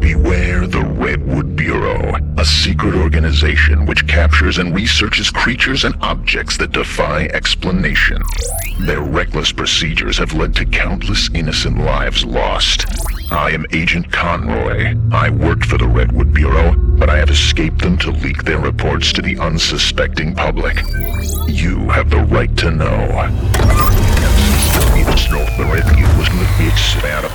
Beware the Redwood Bureau, a secret organization which captures and researches creatures and objects that defy explanation. Their reckless procedures have led to countless innocent lives lost. I am Agent Conroy. I worked for the Redwood Bureau, but I have escaped them to leak their reports to the unsuspecting public. You have the right to know. The snow for the review was going to be ecstatic.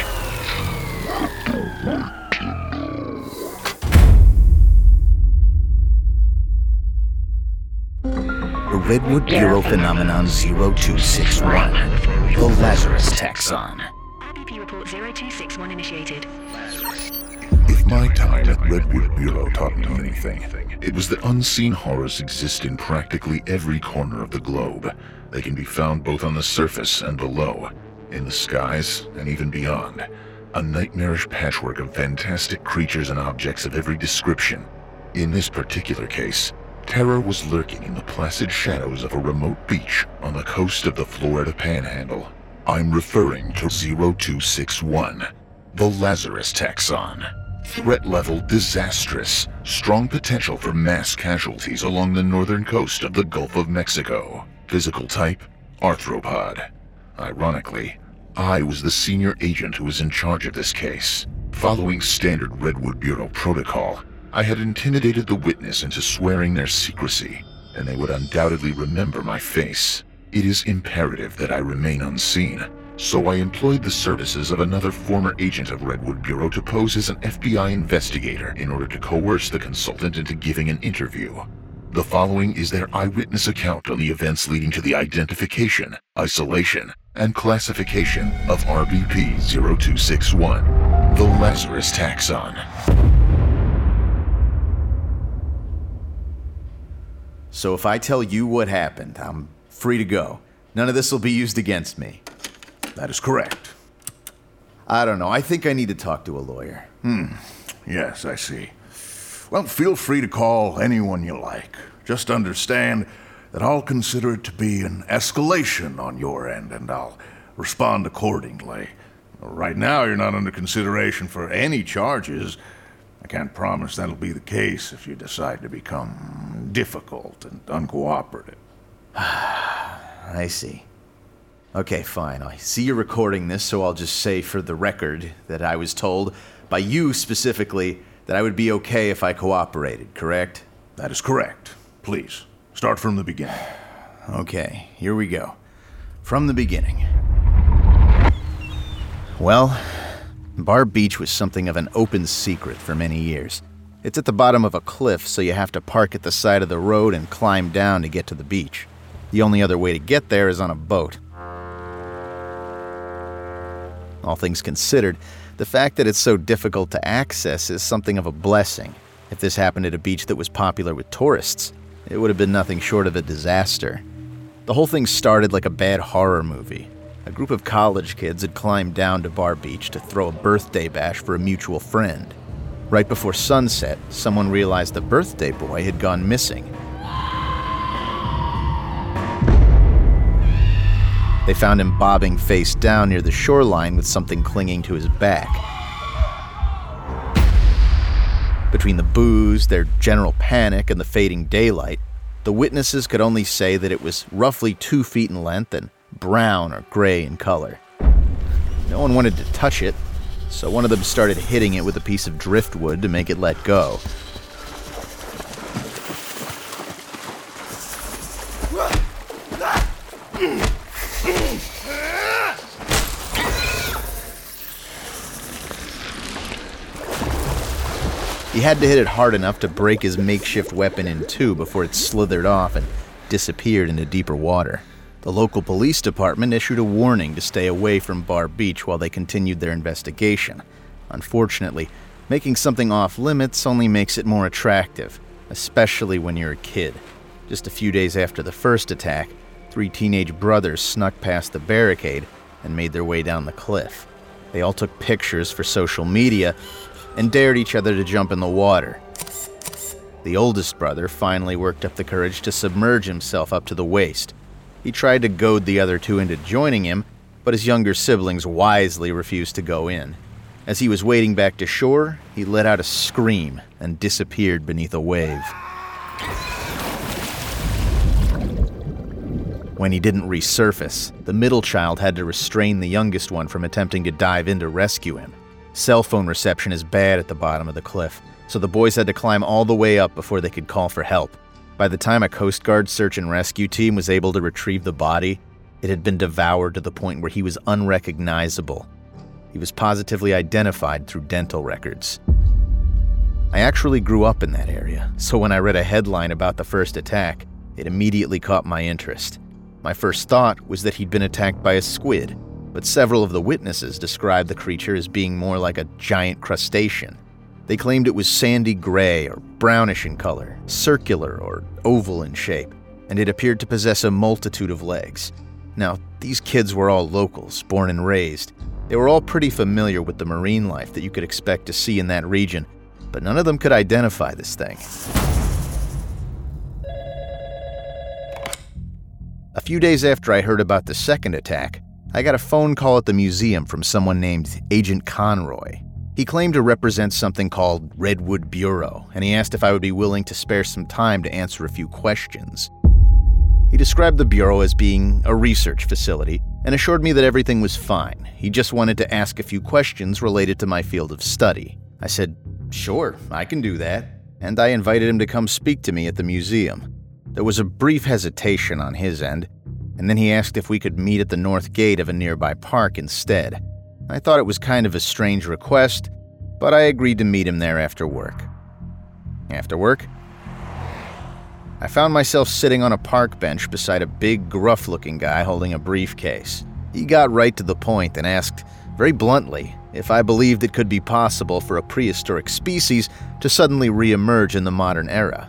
The Redwood Bureau Phenomenon 0261, the Lazarus Taxon. RBP report 0261 initiated. If my time at Redwood Bureau taught me anything, it was that unseen horrors exist in practically every corner of the globe. They can be found both on the surface and below, in the skies and even beyond. A nightmarish patchwork of fantastic creatures and objects of every description. In this particular case, terror was lurking in the placid shadows of a remote beach on the coast of the Florida Panhandle. I'm referring to 0261, the Lazarus Taxon. Threat level disastrous. Strong potential for mass casualties along the northern coast of the Gulf of Mexico. Physical type, arthropod. Ironically, I was the senior agent who was in charge of this case. Following standard Redwood Bureau protocol, I had intimidated the witness into swearing their secrecy, and they would undoubtedly remember my face. It is imperative that I remain unseen, so I employed the services of another former agent of Redwood Bureau to pose as an FBI investigator in order to coerce the consultant into giving an interview. The following is their eyewitness account on the events leading to the identification, isolation, and classification of RBP-0261, the Lazarus Taxon. So if I tell you what happened, I'm free to go. None of this will be used against me. That is correct. I don't know. I think I need to talk to a lawyer. Yes, I see. Well, feel free to call anyone you like. Just understand that I'll consider it to be an escalation on your end, and I'll respond accordingly. Right now, you're not under consideration for any charges. I can't promise that'll be the case if you decide to become difficult and uncooperative. I see. Okay, fine. I see you're recording this, so I'll just say for the record that I was told by you specifically that I would be okay if I cooperated, correct? That is correct. Please, start from the beginning. Okay, here we go. From the beginning. Well, Bar Beach was something of an open secret for many years. It's at the bottom of a cliff, so you have to park at the side of the road and climb down to get to the beach. The only other way to get there is on a boat. All things considered, the fact that it's so difficult to access is something of a blessing. If this happened at a beach that was popular with tourists, it would have been nothing short of a disaster. The whole thing started like a bad horror movie. A group of college kids had climbed down to Bar Beach to throw a birthday bash for a mutual friend. Right before sunset, someone realized the birthday boy had gone missing. They found him bobbing face down near the shoreline with something clinging to his back. Between the booze, their general panic, and the fading daylight, the witnesses could only say that it was roughly 2 feet in length and brown or gray in color. No one wanted to touch it, so one of them started hitting it with a piece of driftwood to make it let go. He had to hit it hard enough to break his makeshift weapon in two before it slithered off and disappeared into deeper water. The local police department issued a warning to stay away from Bar Beach while they continued their investigation. Unfortunately, making something off-limits only makes it more attractive, especially when you're a kid. Just a few days after the first attack, 3 teenage brothers snuck past the barricade and made their way down the cliff. They all took pictures for social media and dared each other to jump in the water. The oldest brother finally worked up the courage to submerge himself up to the waist. He tried to goad the other 2 into joining him, but his younger siblings wisely refused to go in. As he was wading back to shore, he let out a scream and disappeared beneath a wave. When he didn't resurface, the middle child had to restrain the youngest one from attempting to dive in to rescue him. Cell phone reception is bad at the bottom of the cliff, so the boys had to climb all the way up before they could call for help. By the time a Coast Guard search and rescue team was able to retrieve the body, it had been devoured to the point where he was unrecognizable. He was positively identified through dental records. I actually grew up in that area, so when I read a headline about the first attack, it immediately caught my interest. My first thought was that he'd been attacked by a squid, but several of the witnesses described the creature as being more like a giant crustacean. They claimed it was sandy gray or brownish in color, circular or oval in shape, and it appeared to possess a multitude of legs. Now, these kids were all locals, born and raised. They were all pretty familiar with the marine life that you could expect to see in that region, but none of them could identify this thing. A few days after I heard about the second attack, I got a phone call at the museum from someone named Agent Conroy. He claimed to represent something called Redwood Bureau, and he asked if I would be willing to spare some time to answer a few questions. He described the Bureau as being a research facility and assured me that everything was fine. He just wanted to ask a few questions related to my field of study. I said, "Sure, I can do that," and I invited him to come speak to me at the museum. There was a brief hesitation on his end, and then he asked if we could meet at the north gate of a nearby park instead. I thought it was kind of a strange request, but I agreed to meet him there after work. After work, I found myself sitting on a park bench beside a big, gruff-looking guy holding a briefcase. He got right to the point and asked, very bluntly, if I believed it could be possible for a prehistoric species to suddenly reemerge in the modern era.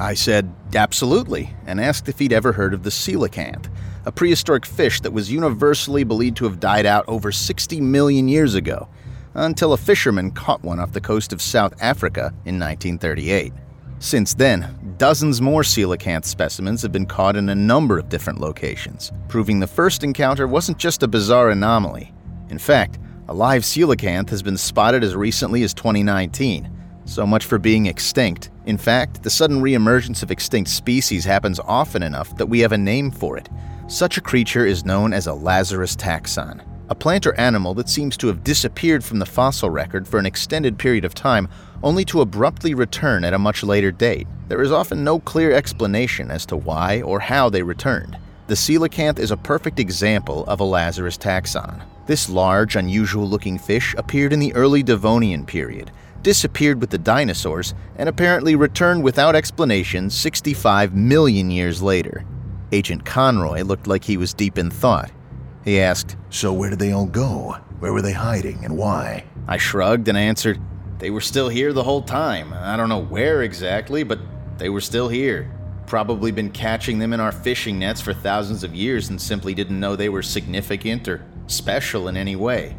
I said, absolutely, and asked if he'd ever heard of the coelacanth, a prehistoric fish that was universally believed to have died out over 60 million years ago, until a fisherman caught one off the coast of South Africa in 1938. Since then, dozens more coelacanth specimens have been caught in a number of different locations, proving the first encounter wasn't just a bizarre anomaly. In fact, a live coelacanth has been spotted as recently as 2019. So much for being extinct. In fact, the sudden reemergence of extinct species happens often enough that we have a name for it. Such a creature is known as a Lazarus taxon, a plant or animal that seems to have disappeared from the fossil record for an extended period of time, only to abruptly return at a much later date. There is often no clear explanation as to why or how they returned. The coelacanth is a perfect example of a Lazarus taxon. This large, unusual-looking fish appeared in the early Devonian period, disappeared with the dinosaurs, and apparently returned without explanation 65 million years later. Agent Conroy looked like he was deep in thought. He asked, "So where did they all go? Where were they hiding and why?" I shrugged and answered, "They were still here the whole time. I don't know where exactly, but they were still here. Probably been catching them in our fishing nets for thousands of years and simply didn't know they were significant or special in any way.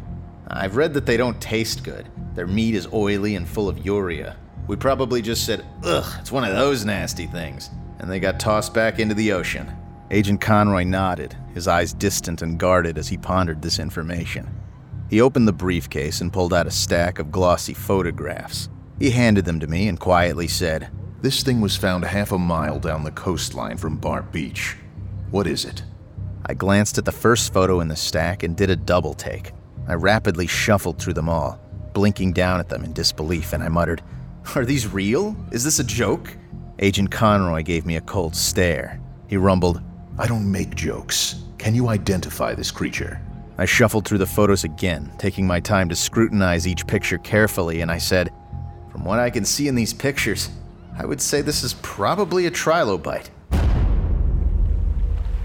I've read that they don't taste good. Their meat is oily and full of urea. We probably just said, 'Ugh, it's one of those nasty things,' and they got tossed back into the ocean." Agent Conroy nodded, his eyes distant and guarded as he pondered this information. He opened the briefcase and pulled out a stack of glossy photographs. He handed them to me and quietly said, "This thing was found half a mile down the coastline from Bar Beach. What is it?" I glanced at the first photo in the stack and did a double take. I rapidly shuffled through them all, blinking down at them in disbelief, and I muttered, "Are these real? Is this a joke?" Agent Conroy gave me a cold stare. He rumbled, "I don't make jokes. Can you identify this creature?" I shuffled through the photos again, taking my time to scrutinize each picture carefully, and I said, "From what I can see in these pictures, I would say this is probably a trilobite."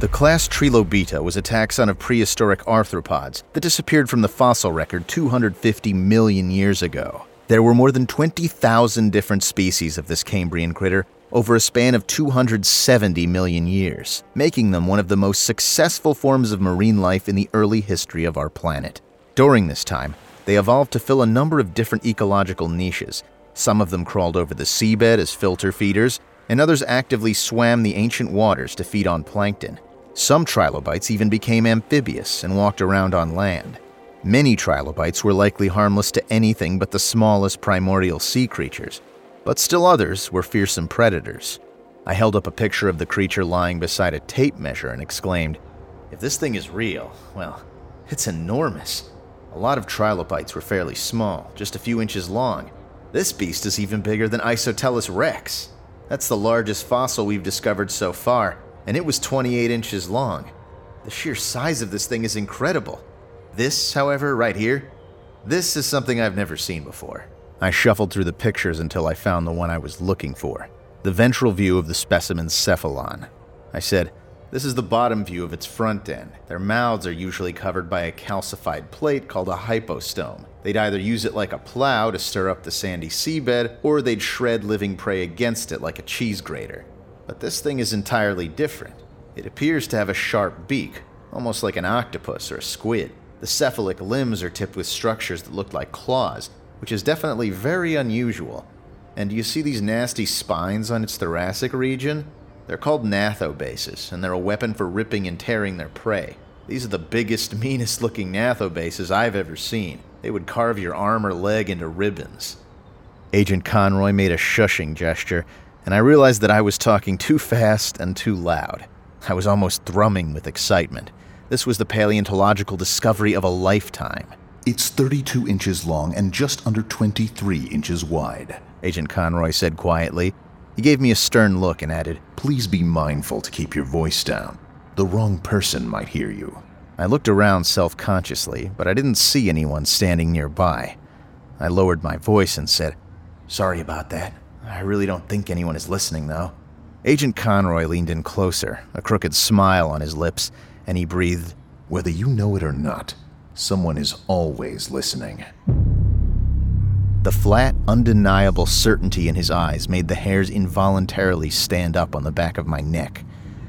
The class Trilobita was a taxon of prehistoric arthropods that disappeared from the fossil record 250 million years ago. There were more than 20,000 different species of this Cambrian critter over a span of 270 million years, making them one of the most successful forms of marine life in the early history of our planet. During this time, they evolved to fill a number of different ecological niches. Some of them crawled over the seabed as filter feeders, and others actively swam the ancient waters to feed on plankton. Some trilobites even became amphibious and walked around on land. Many trilobites were likely harmless to anything but the smallest primordial sea creatures, but still others were fearsome predators. I held up a picture of the creature lying beside a tape measure and exclaimed, "If this thing is real, well, it's enormous. A lot of trilobites were fairly small, just a few inches long. This beast is even bigger than Isotelus rex. That's the largest fossil we've discovered so far, and it was 28 inches long. The sheer size of this thing is incredible. This, however, right here, this is something I've never seen before." I shuffled through the pictures until I found the one I was looking for, the ventral view of the specimen's cephalon. I said, "This is the bottom view of its front end. Their mouths are usually covered by a calcified plate called a hypostome. They'd either use it like a plow to stir up the sandy seabed, or they'd shred living prey against it like a cheese grater. But this thing is entirely different. It appears to have a sharp beak, almost like an octopus or a squid. The cephalic limbs are tipped with structures that look like claws, which is definitely very unusual. And do you see these nasty spines on its thoracic region? They're called nathobases, and they're a weapon for ripping and tearing their prey. These are the biggest, meanest-looking nathobases I've ever seen. They would carve your arm or leg into ribbons." Agent Conroy made a shushing gesture, and I realized that I was talking too fast and too loud. I was almost thrumming with excitement. This was the paleontological discovery of a lifetime. "It's 32 inches long and just under 23 inches wide," Agent Conroy said quietly. He gave me a stern look and added, "Please be mindful to keep your voice down. The wrong person might hear you." I looked around self-consciously, but I didn't see anyone standing nearby. I lowered my voice and said, "Sorry about that. I really don't think anyone is listening, though." Agent Conroy leaned in closer, a crooked smile on his lips, and he breathed, "Whether you know it or not, someone is always listening." The flat, undeniable certainty in his eyes made the hairs involuntarily stand up on the back of my neck.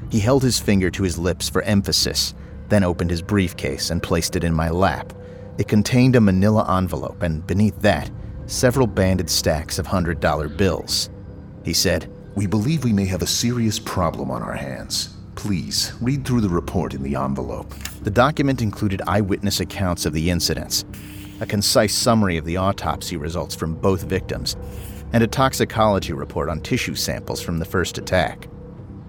He held his finger to his lips for emphasis, then opened his briefcase and placed it in my lap. It contained a manila envelope, and beneath that, several banded stacks of $100 bills. He said, "We believe we may have a serious problem on our hands. Please, read through the report in the envelope." The document included eyewitness accounts of the incidents, a concise summary of the autopsy results from both victims, and a toxicology report on tissue samples from the first attack.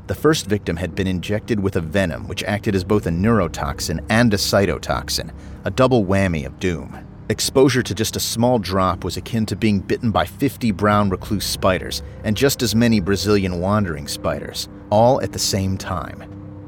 The first victim had been injected with a venom which acted as both a neurotoxin and a cytotoxin, a double whammy of doom. Exposure to just a small drop was akin to being bitten by 50 brown recluse spiders and just as many Brazilian wandering spiders, all at the same time.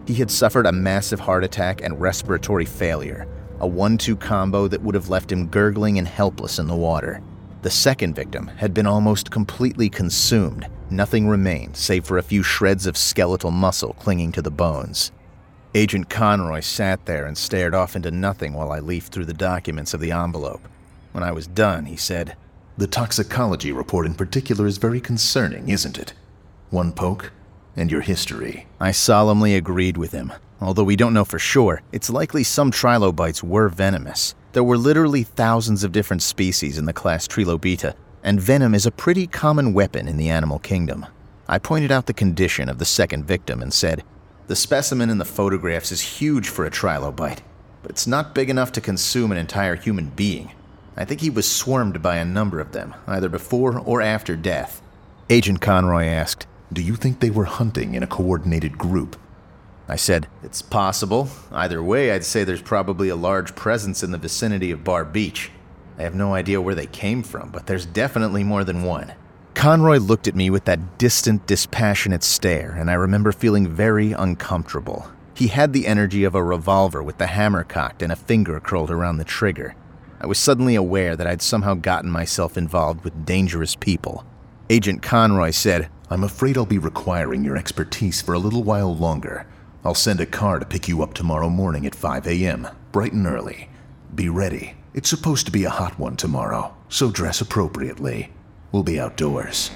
He had suffered a massive heart attack and respiratory failure, a 1-2 combo that would have left him gurgling and helpless in the water. The second victim had been almost completely consumed. Nothing remained save for a few shreds of skeletal muscle clinging to the bones. Agent Conroy sat there and stared off into nothing while I leafed through the documents of the envelope. When I was done, he said, "The toxicology report in particular is very concerning, isn't it? One poke, and your history." I solemnly agreed with him. Although we don't know for sure, it's likely some trilobites were venomous. There were literally thousands of different species in the class Trilobita, and venom is a pretty common weapon in the animal kingdom. I pointed out the condition of the second victim and said, "The specimen in the photographs is huge for a trilobite, but it's not big enough to consume an entire human being. I think he was swarmed by a number of them, either before or after death." Agent Conroy asked, "Do you think they were hunting in a coordinated group? I said, "It's possible. Either way, I'd say there's probably a large presence in the vicinity of Bar Beach. I have no idea where they came from, but there's definitely more than one." Conroy looked at me with that distant, dispassionate stare, and I remember feeling very uncomfortable. He had the energy of a revolver with the hammer cocked and a finger curled around the trigger. I was suddenly aware that I'd somehow gotten myself involved with dangerous people. Agent Conroy said, "I'm afraid I'll be requiring your expertise for a little while longer. I'll send a car to pick you up tomorrow morning at 5 a.m., bright and early. Be ready. It's supposed to be a hot one tomorrow, so dress appropriately. We'll be outdoors."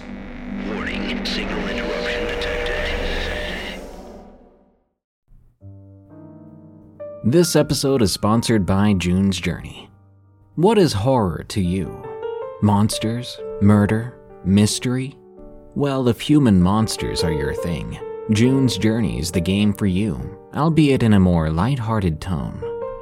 Warning, signal interruption detected. This episode is sponsored by June's Journey. What is horror to you? Monsters? Murder? Mystery? Well, if human monsters are your thing, June's Journey is the game for you, albeit in a more lighthearted tone.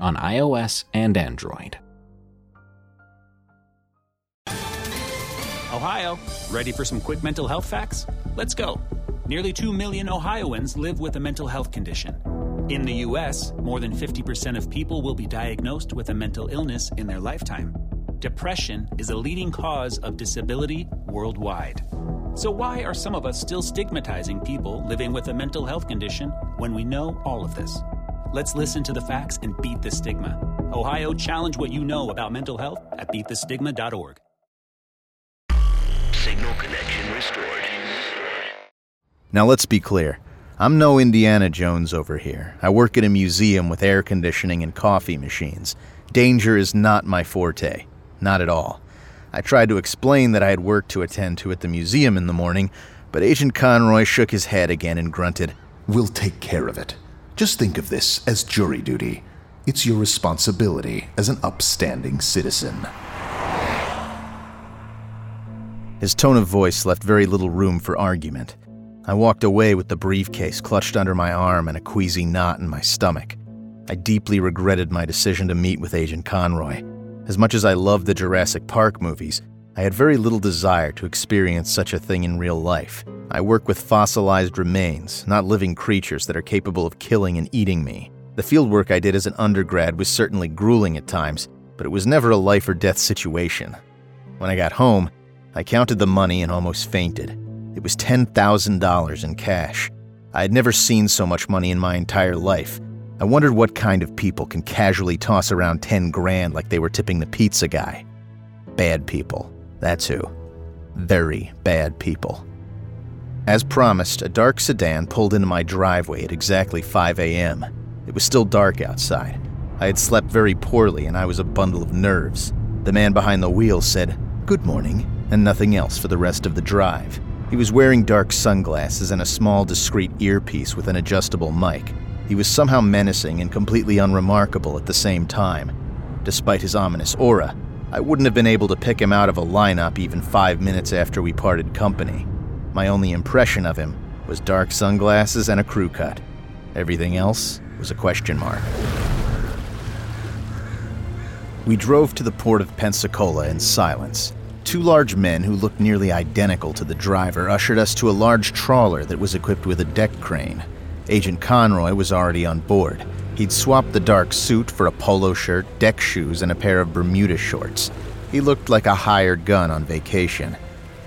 on iOS and Android. Ohio, ready for some quick mental health facts? Let's go. Nearly 2 million Ohioans live with a mental health condition. In the U.S., more than 50% of people will be diagnosed with a mental illness in their lifetime. Depression is a leading cause of disability worldwide. So why are some of us still stigmatizing people living with a mental health condition when we know all of this? Let's listen to the facts and beat the stigma. Ohio, challenge what you know about mental health at BeatTheStigma.org. Signal connection restored. Now let's be clear. I'm no Indiana Jones over here. I work at a museum with air conditioning and coffee machines. Danger is not my forte. Not at all. I tried to explain that I had work to attend to at the museum in the morning, but Agent Conroy shook his head again and grunted, "We'll take care of it. Just think of this as jury duty. It's your responsibility as an upstanding citizen." His tone of voice left very little room for argument. I walked away with the briefcase clutched under my arm and a queasy knot in my stomach. I deeply regretted my decision to meet with Agent Conroy. As much as I loved the Jurassic Park movies, I had very little desire to experience such a thing in real life. I work with fossilized remains, not living creatures that are capable of killing and eating me. The fieldwork I did as an undergrad was certainly grueling at times, but it was never a life or death situation. When I got home, I counted the money and almost fainted. It was $10,000 in cash. I had never seen so much money in my entire life. I wondered what kind of people can casually toss around 10 grand like they were tipping the pizza guy. Bad people, that's who. Very bad people. As promised, a dark sedan pulled into my driveway at exactly 5 a.m. It was still dark outside. I had slept very poorly and I was a bundle of nerves. The man behind the wheel said, "Good morning," and nothing else for the rest of the drive. He was wearing dark sunglasses and a small, discreet earpiece with an adjustable mic. He was somehow menacing and completely unremarkable at the same time. Despite his ominous aura, I wouldn't have been able to pick him out of a lineup even 5 minutes after we parted company. My only impression of him was dark sunglasses and a crew cut. Everything else was a question mark. We drove to the port of Pensacola in silence. Two large men who looked nearly identical to the driver ushered us to a large trawler that was equipped with a deck crane. Agent Conroy was already on board. He'd swapped the dark suit for a polo shirt, deck shoes, and a pair of Bermuda shorts. He looked like a hired gun on vacation.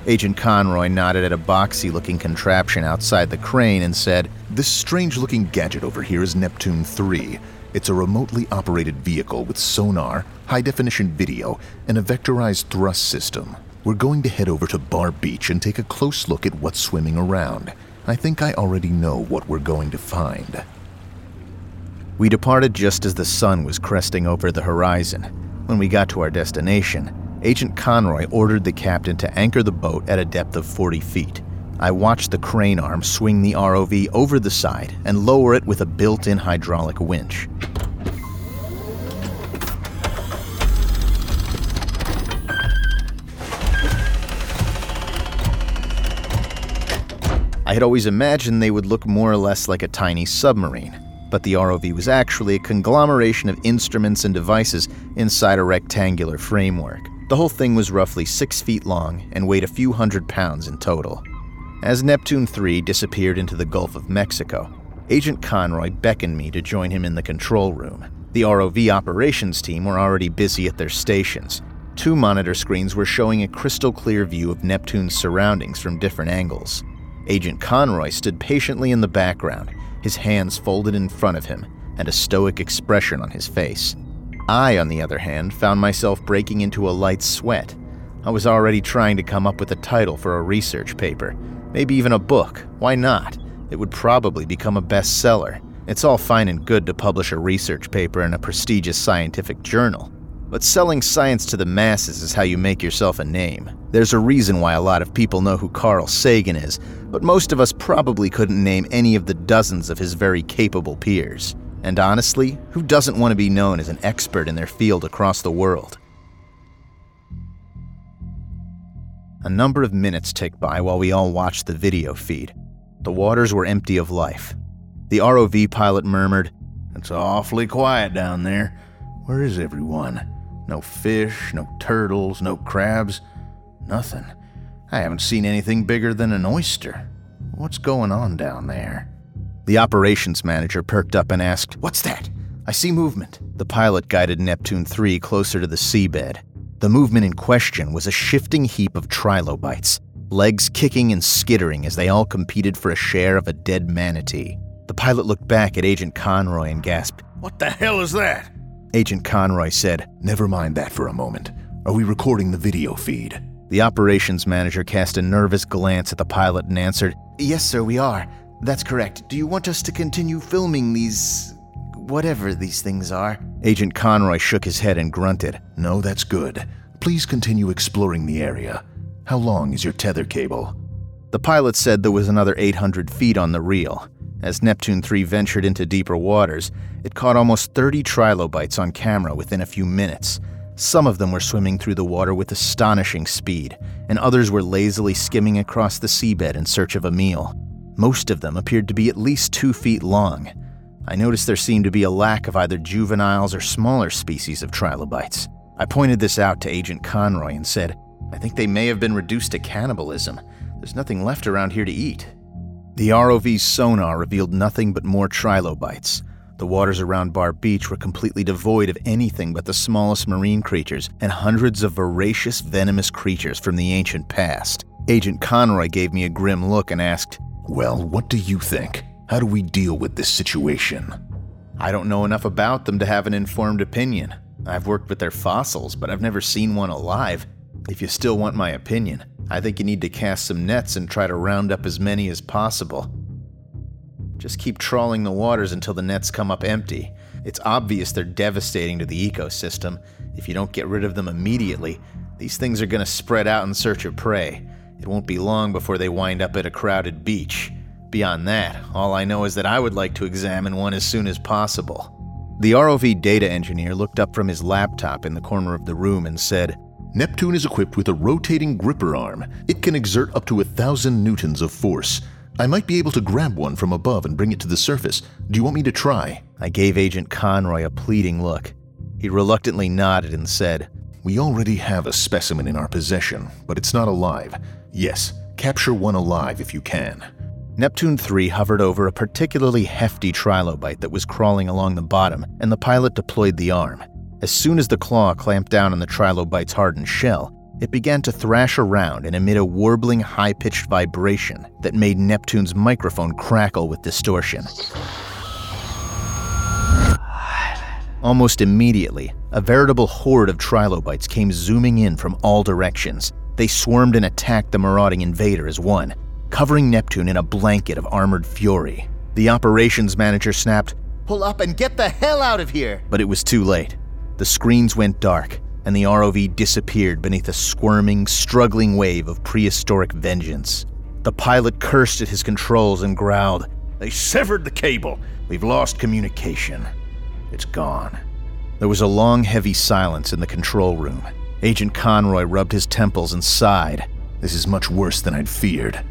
Agent Conroy nodded at a boxy-looking contraption outside the crane and said, "This strange-looking gadget over here is Neptune III. It's a remotely operated vehicle with sonar, high-definition video, and a vectorized thrust system. We're going to head over to Bar Beach and take a close look at what's swimming around. I think I already know what we're going to find. We departed just as the sun was cresting over the horizon. When we got to our destination, Agent Conroy ordered the captain to anchor the boat at a depth of 40 feet. I watched the crane arm swing the ROV over the side and lower it with a built-in hydraulic winch. I had always imagined they would look more or less like a tiny submarine, but the ROV was actually a conglomeration of instruments and devices inside a rectangular framework. The whole thing was roughly 6 feet long and weighed a few hundred pounds in total. As Neptune III disappeared into the Gulf of Mexico, Agent Conroy beckoned me to join him in the control room. The ROV operations team were already busy at their stations. Two monitor screens were showing a crystal clear view of Neptune's surroundings from different angles. Agent Conroy stood patiently in the background, his hands folded in front of him and a stoic expression on his face. I, on the other hand, found myself breaking into a light sweat. I was already trying to come up with a title for a research paper, maybe even a book. Why not? It would probably become a bestseller. It's all fine and good to publish a research paper in a prestigious scientific journal, but selling science to the masses is how you make yourself a name. There's a reason why a lot of people know who Carl Sagan is, but most of us probably couldn't name any of the dozens of his very capable peers. And honestly, who doesn't want to be known as an expert in their field across the world? A number of minutes ticked by while we all watched the video feed. The waters were empty of life. The ROV pilot murmured, "It's awfully quiet down there. Where is everyone? No fish, no turtles, no crabs, nothing. I haven't seen anything bigger than an oyster. What's going on down there?" The operations manager perked up and asked, "What's that? I see movement." The pilot guided Neptune III closer to the seabed. The movement in question was a shifting heap of trilobites, legs kicking and skittering as they all competed for a share of a dead manatee. The pilot looked back at Agent Conroy and gasped, "What the hell is that?" Agent Conroy said, "Never mind that for a moment. Are we recording the video feed?" The operations manager cast a nervous glance at the pilot and answered, "Yes, sir, we are. That's correct. Do you want us to continue filming these... whatever these things are?" Agent Conroy shook his head and grunted. "No, that's good. Please continue exploring the area. How long is your tether cable?" The pilot said there was another 800 feet on the reel. As Neptune III ventured into deeper waters, it caught almost 30 trilobites on camera within a few minutes. Some of them were swimming through the water with astonishing speed, and others were lazily skimming across the seabed in search of a meal. Most of them appeared to be at least 2 feet long. I noticed there seemed to be a lack of either juveniles or smaller species of trilobites. I pointed this out to Agent Conroy and said, "I think they may have been reduced to cannibalism. There's nothing left around here to eat." The ROV's sonar revealed nothing but more trilobites. The waters around Bar Beach were completely devoid of anything but the smallest marine creatures and hundreds of voracious, venomous creatures from the ancient past. Agent Conroy gave me a grim look and asked, "Well, what do you think? How do we deal with this situation?" "I don't know enough about them to have an informed opinion. I've worked with their fossils, but I've never seen one alive. If you still want my opinion, I think you need to cast some nets and try to round up as many as possible. Just keep trawling the waters until the nets come up empty. It's obvious they're devastating to the ecosystem. If you don't get rid of them immediately, these things are going to spread out in search of prey. It won't be long before they wind up at a crowded beach. Beyond that, all I know is that I would like to examine one as soon as possible." The ROV data engineer looked up from his laptop in the corner of the room and said, "Neptune is equipped with a rotating gripper arm. It can exert up to 1,000 newtons of force. I might be able to grab one from above and bring it to the surface. Do you want me to try?" I gave Agent Conroy a pleading look. He reluctantly nodded and said, "We already have a specimen in our possession, but it's not alive. Yes, capture one alive if you can." Neptune III hovered over a particularly hefty trilobite that was crawling along the bottom, and the pilot deployed the arm. As soon as the claw clamped down on the trilobite's hardened shell, it began to thrash around and emit a warbling, high-pitched vibration that made Neptune's microphone crackle with distortion. Almost immediately, a veritable horde of trilobites came zooming in from all directions. They swarmed and attacked the marauding invader as one, covering Neptune in a blanket of armored fury. The operations manager snapped, "Pull up and get the hell out of here!" But it was too late. The screens went dark, and the ROV disappeared beneath a squirming, struggling wave of prehistoric vengeance. The pilot cursed at his controls and growled, "They severed the cable! We've lost communication. It's gone." There was a long, heavy silence in the control room. Agent Conroy rubbed his temples and sighed. "This is much worse than I'd feared.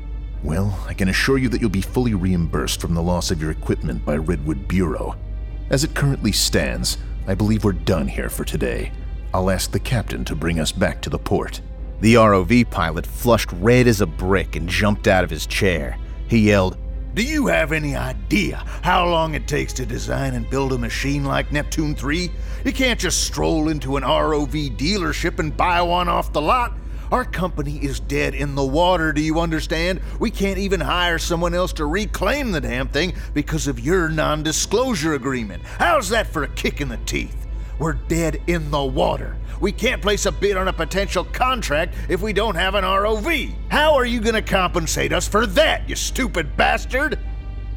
Well, I can assure you that you'll be fully reimbursed from the loss of your equipment by Redwood Bureau. As it currently stands, I believe we're done here for today. I'll ask the captain to bring us back to the port." The ROV pilot flushed red as a brick and jumped out of his chair. He yelled, "Do you have any idea how long it takes to design and build a machine like Neptune III? You can't just stroll into an ROV dealership and buy one off the lot. Our company is dead in the water, do you understand? We can't even hire someone else to reclaim the damn thing because of your non-disclosure agreement. How's that for a kick in the teeth? We're dead in the water. We can't place a bid on a potential contract if we don't have an ROV. How are you going to compensate us for that, you stupid bastard?"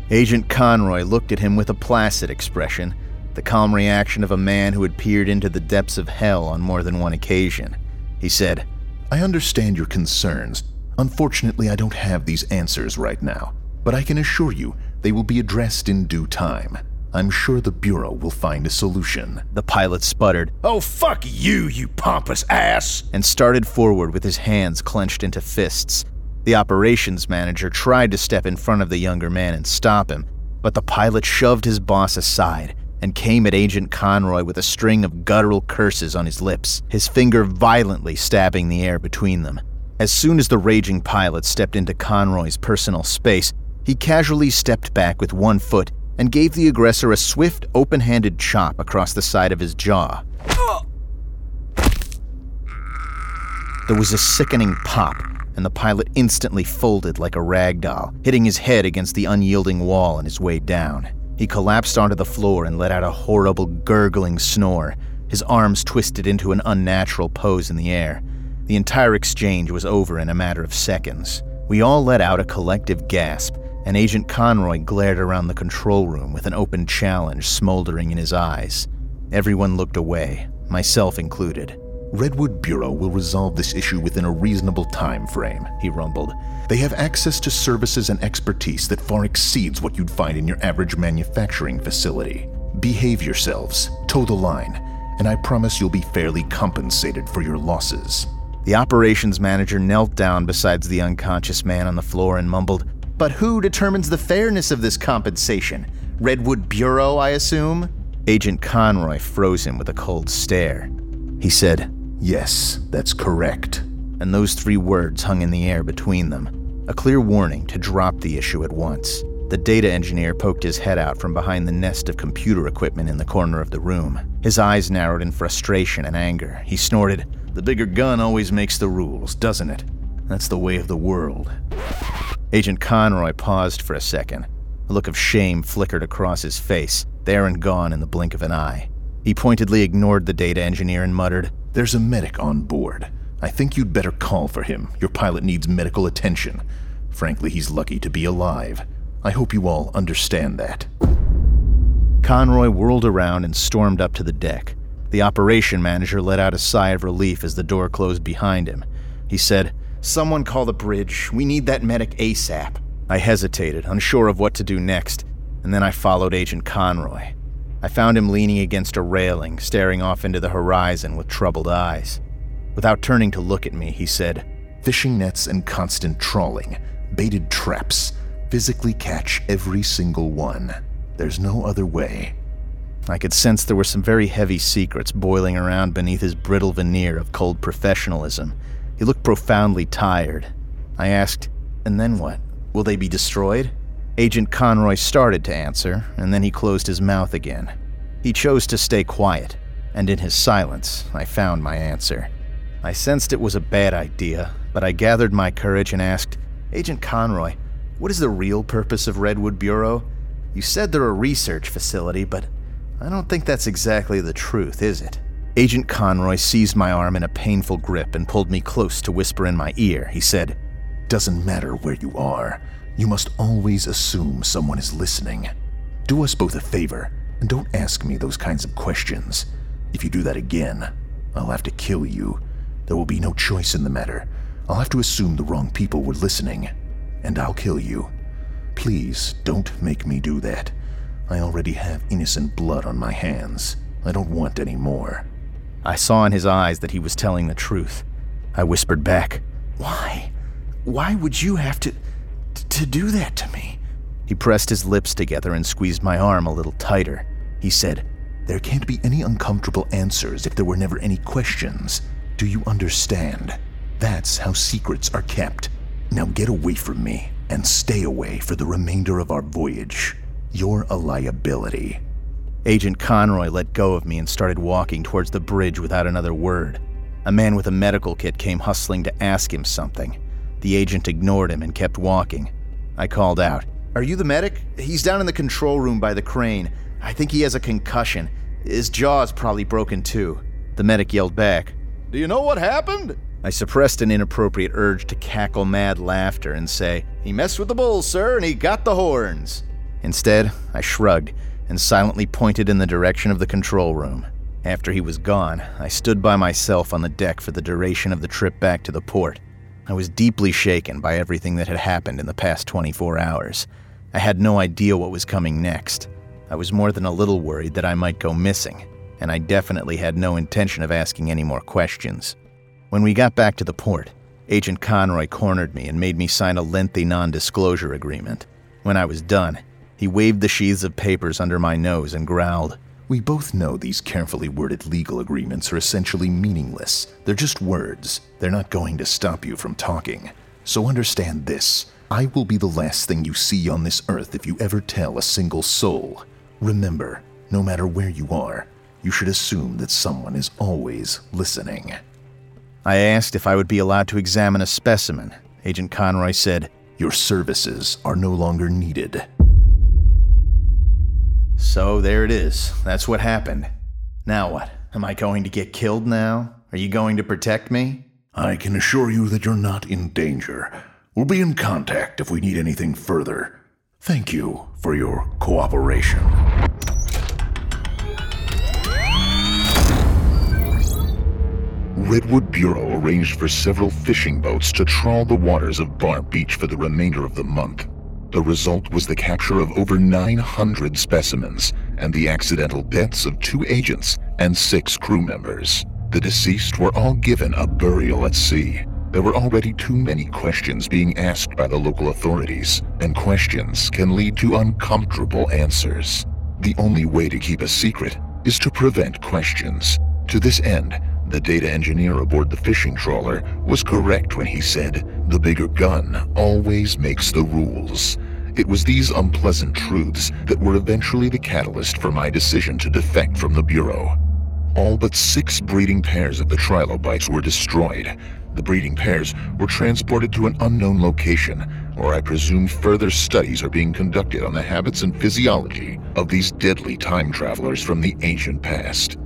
Agent Conroy looked at him with a placid expression, the calm reaction of a man who had peered into the depths of hell on more than one occasion. He said, "I understand your concerns. Unfortunately, I don't have these answers right now, but I can assure you they will be addressed in due time. I'm sure the Bureau will find a solution." The pilot sputtered, "Oh, fuck you, you pompous ass!" and started forward with his hands clenched into fists. The operations manager tried to step in front of the younger man and stop him, but the pilot shoved his boss aside and came at Agent Conroy with a string of guttural curses on his lips, his finger violently stabbing the air between them. As soon as the raging pilot stepped into Conroy's personal space, he casually stepped back with one foot and gave the aggressor a swift, open-handed chop across the side of his jaw. There was a sickening pop, and the pilot instantly folded like a rag doll, hitting his head against the unyielding wall on his way down. He collapsed onto the floor and let out a horrible gurgling snore, his arms twisted into an unnatural pose in the air. The entire exchange was over in a matter of seconds. We all let out a collective gasp, and Agent Conroy glared around the control room with an open challenge smoldering in his eyes. Everyone looked away, myself included. "Redwood Bureau will resolve this issue within a reasonable time frame," he rumbled. "They have access to services and expertise that far exceeds what you'd find in your average manufacturing facility. Behave yourselves, toe the line, and I promise you'll be fairly compensated for your losses." The operations manager knelt down beside the unconscious man on the floor and mumbled, "But who determines the fairness of this compensation? Redwood Bureau, I assume?" Agent Conroy froze him with a cold stare. He said, "Yes, that's correct." And those three words hung in the air between them, a clear warning to drop the issue at once. The data engineer poked his head out from behind the nest of computer equipment in the corner of the room. His eyes narrowed in frustration and anger. He snorted, "The bigger gun always makes the rules, doesn't it? That's the way of the world." Agent Conroy paused for a second. A look of shame flickered across his face, there and gone in the blink of an eye. He pointedly ignored the data engineer and muttered, "There's a medic on board. I think you'd better call for him. Your pilot needs medical attention. Frankly, he's lucky to be alive. I hope you all understand that." Conroy whirled around and stormed up to the deck. The operation manager let out a sigh of relief as the door closed behind him. He said, "Someone call the bridge. We need that medic ASAP." I hesitated, unsure of what to do next, and then I followed Agent Conroy. I found him leaning against a railing, staring off into the horizon with troubled eyes. Without turning to look at me, he said, "Fishing nets and constant trawling, baited traps, physically catch every single one. There's no other way." I could sense there were some very heavy secrets boiling around beneath his brittle veneer of cold professionalism. He looked profoundly tired. I asked, "And then what? Will they be destroyed?" Agent Conroy started to answer, and then he closed his mouth again. He chose to stay quiet, and in his silence, I found my answer. I sensed it was a bad idea, but I gathered my courage and asked, "Agent Conroy, what is the real purpose of Redwood Bureau? You said they're a research facility, but I don't think that's exactly the truth, is it? Agent Conroy seized my arm in a painful grip and pulled me close to whisper in my ear. He said, "Doesn't matter where you are, you must always assume someone is listening. Do us both a favor and don't ask me those kinds of questions. If you do that again, I'll have to kill you. There will be no choice in the matter. I'll have to assume the wrong people were listening, and I'll kill you. Please don't make me do that. I already have innocent blood on my hands. I don't want any more." I saw in his eyes that he was telling the truth. I whispered back, "Why? Why would you have to do that to me?" He pressed his lips together and squeezed my arm a little tighter. He said, "There can't be any uncomfortable answers if there were never any questions. Do you understand? That's how secrets are kept. Now get away from me and stay away for the remainder of our voyage. You're a liability." Agent Conroy let go of me and started walking towards the bridge without another word. A man with a medical kit came hustling to ask him something. The agent ignored him and kept walking. I called out, "Are you the medic? He's down in the control room by the crane. I think he has a concussion. His jaw's probably broken too." The medic yelled back, "Do you know what happened?" I suppressed an inappropriate urge to cackle mad laughter and say, "He messed with the bull, sir, and he got the horns." Instead, I shrugged and silently pointed in the direction of the control room. After he was gone, I stood by myself on the deck for the duration of the trip back to the port. I was deeply shaken by everything that had happened in the past 24 hours. I had no idea what was coming next. I was more than a little worried that I might go missing, and I definitely had no intention of asking any more questions. When we got back to the port, Agent Conroy cornered me and made me sign a lengthy non-disclosure agreement. When I was done, he waved the sheaths of papers under my nose and growled, "We both know these carefully worded legal agreements are essentially meaningless. They're just words. They're not going to stop you from talking. So understand this. I will be the last thing you see on this earth if you ever tell a single soul. Remember, no matter where you are, you should assume that someone is always listening." I asked if I would be allowed to examine a specimen. Agent Conroy said, "Your services are no longer needed." So there it is. That's what happened. Now what? Am I going to get killed now? Are you going to protect me? "I can assure you that you're not in danger. We'll be in contact if we need anything further. Thank you for your cooperation." Redwood Bureau arranged for several fishing boats to trawl the waters of Bar Beach for the remainder of the month. The result was the capture of over 900 specimens and the accidental deaths of 2 agents and 6 crew members. The deceased were all given a burial at sea. There were already too many questions being asked by the local authorities, and questions can lead to uncomfortable answers. The only way to keep a secret is to prevent questions. To this end, the data engineer aboard the fishing trawler was correct when he said, "The bigger gun always makes the rules." It was these unpleasant truths that were eventually the catalyst for my decision to defect from the Bureau. All but 6 breeding pairs of the trilobites were destroyed. The breeding pairs were transported to an unknown location, where I presume further studies are being conducted on the habits and physiology of these deadly time travelers from the ancient past.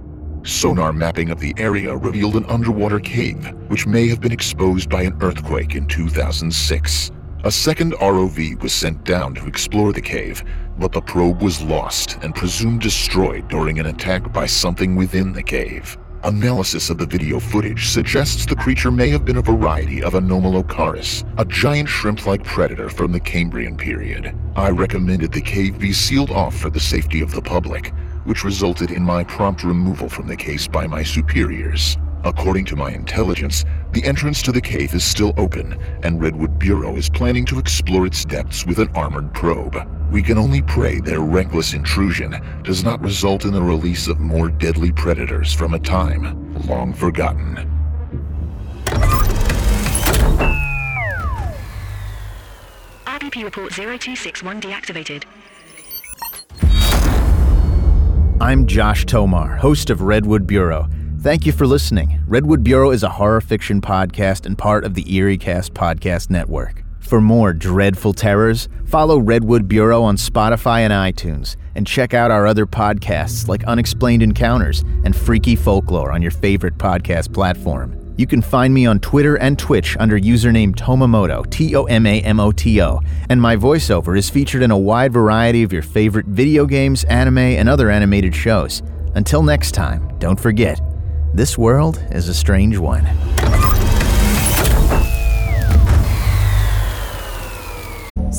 Sonar mapping of the area revealed an underwater cave, which may have been exposed by an earthquake in 2006. A second ROV was sent down to explore the cave, but the probe was lost and presumed destroyed during an attack by something within the cave. Analysis of the video footage suggests the creature may have been a variety of Anomalocaris, a giant shrimp-like predator from the Cambrian period. I recommended the cave be sealed off for the safety of the public, which resulted in my prompt removal from the case by my superiors. According to my intelligence, the entrance to the cave is still open, and Redwood Bureau is planning to explore its depths with an armored probe. We can only pray their reckless intrusion does not result in the release of more deadly predators from a time long forgotten. RBP report 0261 deactivated. I'm Josh Tomar, host of Redwood Bureau. Thank you for listening. Redwood Bureau is a horror fiction podcast and part of the EerieCast Podcast Network. For more dreadful terrors, follow Redwood Bureau on Spotify and iTunes, and check out our other podcasts like Unexplained Encounters and Freaky Folklore on your favorite podcast platform. You can find me on Twitter and Twitch under username Tomamoto, T-O-M-A-M-O-T-O, and my voiceover is featured in a wide variety of your favorite video games, anime, and other animated shows. Until next time, don't forget, this world is a strange one.